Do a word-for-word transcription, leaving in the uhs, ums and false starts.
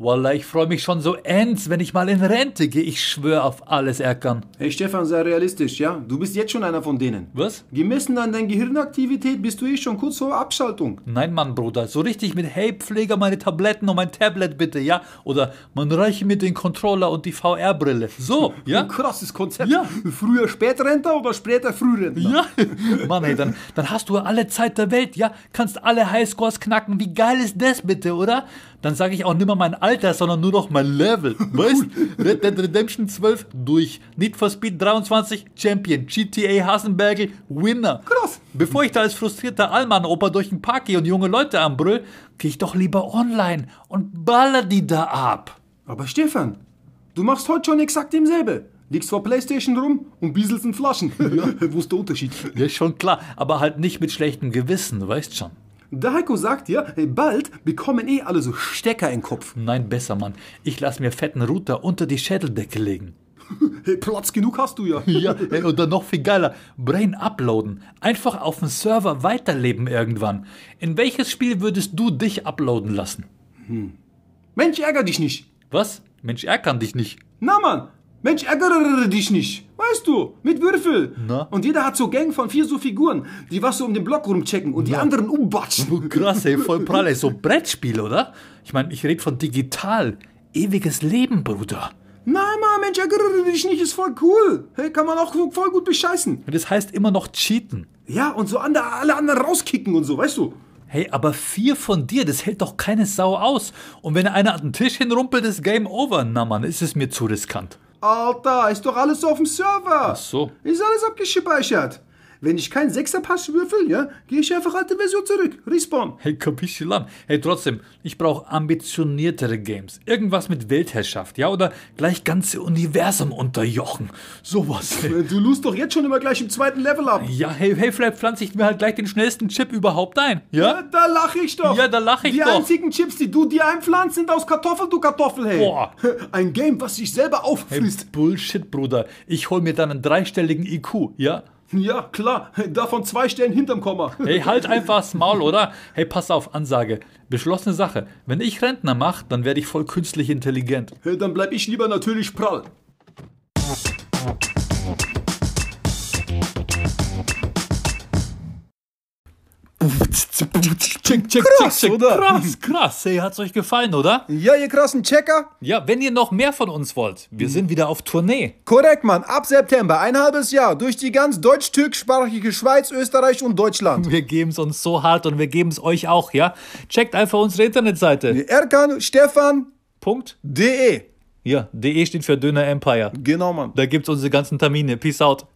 Wallah, ich freue mich schon so ends, wenn ich mal in Rente gehe. Ich schwöre auf alles, Erkan. Hey Stefan, sei realistisch, ja? Du bist jetzt schon einer von denen. Was? Gemessen an deiner Gehirnaktivität bist du eh schon kurz vor Abschaltung. Nein, Mann, Bruder. So richtig mit Hey, Pfleger, meine Tabletten und mein Tablet bitte, ja? Oder man reiche mir den Controller und die V R-Brille. So, ja? Ein krasses Konzept. Ja. Früher Spätrentner oder später Frührentner? Ja. Mann, ey, dann, dann hast du alle Zeit der Welt, ja? Kannst alle Highscores knacken. Wie geil ist das bitte, oder? Dann sage ich auch nimmer mein Alter, sondern nur noch mein Level. Weißt du? Red Dead Redemption zwölf durch. Need for Speed dreiundzwanzig, Champion. G T A Hasenbergel, Winner. Krass. Bevor ich da als frustrierter Allmann-Opa durch den Park gehe und junge Leute anbrüll, gehe ich doch lieber online und baller die da ab. Aber Stefan, du machst heute schon exakt demselbe. Liegst vor Playstation rum und bieselst in Flaschen. Ja. Wo ist der Unterschied? Ja, schon klar. Aber halt nicht mit schlechtem Gewissen, weißt schon. Der Heiko sagt ja, hey, bald bekommen eh alle so Stecker im Kopf. Nein, besser, Mann. Ich lasse mir fetten Router unter die Schädeldecke legen. Hey, Platz genug hast du ja. Ja, und dann noch viel geiler. Brain uploaden. Einfach auf dem Server weiterleben irgendwann. In welches Spiel würdest du dich uploaden lassen? Hm. Mensch, ärger dich nicht. Was? Mensch, ärgern dich nicht. Na, Mann. Mensch, ärgere dich nicht. Weißt du, mit Würfel. Na? Und jeder hat so Gang von vier so Figuren, die was so um den Block rumchecken und Na. Die anderen umbatschen. Krass, ey, voll prall, ey. So Brettspiel, oder? Ich meine, ich rede von digital. Ewiges Leben, Bruder. Nein, Mann, Mensch, ärgere dich nicht, ist voll cool. Hey, kann man auch voll gut bescheißen. Das heißt immer noch cheaten. Ja, und so andere, alle anderen rauskicken und so, weißt du. Hey, aber vier von dir, das hält doch keine Sau aus. Und wenn einer an den Tisch hinrumpelt, ist Game Over. Na, Mann, ist es mir zu riskant. Alter, ist doch alles auf dem Server. Ach so. Ist alles abgespeichert. Wenn ich keinen Sechser-Pass würfel, ja, gehe ich einfach alte Version zurück. Respawn. Hey, kapisci lamm. Hey, trotzdem, ich brauche ambitioniertere Games. Irgendwas mit Weltherrschaft, ja, oder gleich ganze Universum unterjochen. Sowas. Hey. Du lust doch jetzt schon immer gleich im zweiten Level ab. Ja, hey, hey, vielleicht pflanze ich mir halt gleich den schnellsten Chip überhaupt ein. Ja, ja da lache ich doch. Ja, da lache ich die doch. Die einzigen Chips, die du dir einpflanzt, sind aus Kartoffel, du Kartoffel, hey. Boah. Ein Game, was sich selber auffrisst. Hey, Bullshit, Bruder. Ich hol mir dann einen dreistelligen I Q, ja. Ja, klar. Davon zwei Stellen hinterm Komma. Hey, halt einfach's Maul, oder? Hey, pass auf, Ansage. Beschlossene Sache. Wenn ich Rentner mache, dann werde ich voll künstlich intelligent. Hey, dann bleib ich lieber natürlich prall. Check, check, krass, check, check. Oder? Krass, krass. Hey, hat's euch gefallen, oder? Ja, ihr krassen Checker. Ja, wenn ihr noch mehr von uns wollt, wir mhm. sind wieder auf Tournee. Korrekt, Mann. Ab September, ein halbes Jahr, durch die ganz deutsch-türkischsprachige Schweiz, Österreich und Deutschland. Wir geben's uns so hart und wir geben's euch auch, ja? Checkt einfach unsere Internetseite. Erkan Stefan Punkt D E. Ja, D E steht für Döner Empire. Genau, Mann. Da gibt's unsere ganzen Termine. Peace out.